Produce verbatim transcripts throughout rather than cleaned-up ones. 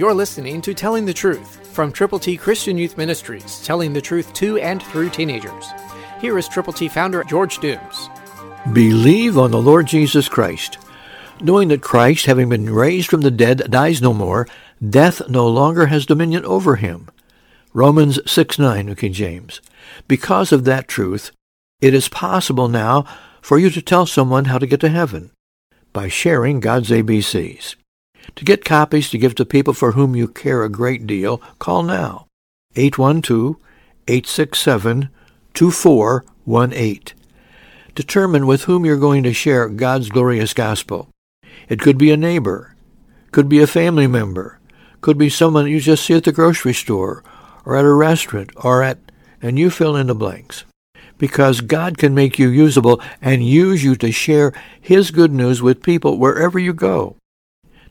You're listening to Telling the Truth from Triple T Christian Youth Ministries, telling the truth to and through teenagers. Here is Triple T founder George Dooms. Believe on the Lord Jesus Christ. Knowing that Christ, having been raised from the dead, dies no more, death no longer has dominion over him. Romans six nine, New King James. Because of that truth, it is possible now for you to tell someone how to get to heaven by sharing God's A B Cs. To get copies to give to people for whom you care a great deal, call now, eight one two, eight six seven, two four one eight. Determine with whom you're going to share God's glorious gospel. It could be a neighbor, could be a family member, could be someone you just see at the grocery store, or at a restaurant, or at, and you fill in the blanks. Because God can make you usable and use you to share His good news with people wherever you go.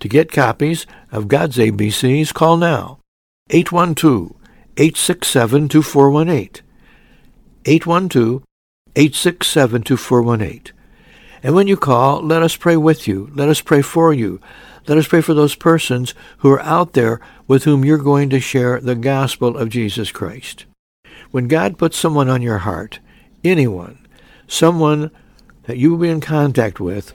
To get copies of God's A B Cs, call now, eight one two, eight six seven, two four one eight, eight one two, eight six seven, two four one eight. And when you call, let us pray with you. Let us pray for you. Let us pray for those persons who are out there with whom you're going to share the gospel of Jesus Christ. When God puts someone on your heart, anyone, someone that you will be in contact with,